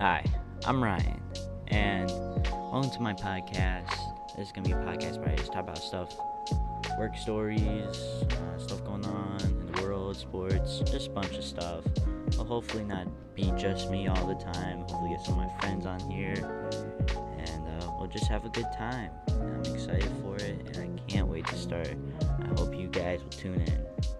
Hi, I'm Ryan, and welcome to my podcast. This is going to be a podcast where I just talk about stuff, work stories, stuff going on in the world, sports, just a bunch of stuff. I'll hopefully not be just me all the time, hopefully get some of my friends on here, and we'll just have a good time. I'm excited for it, and I can't wait to start. I hope you guys will tune in.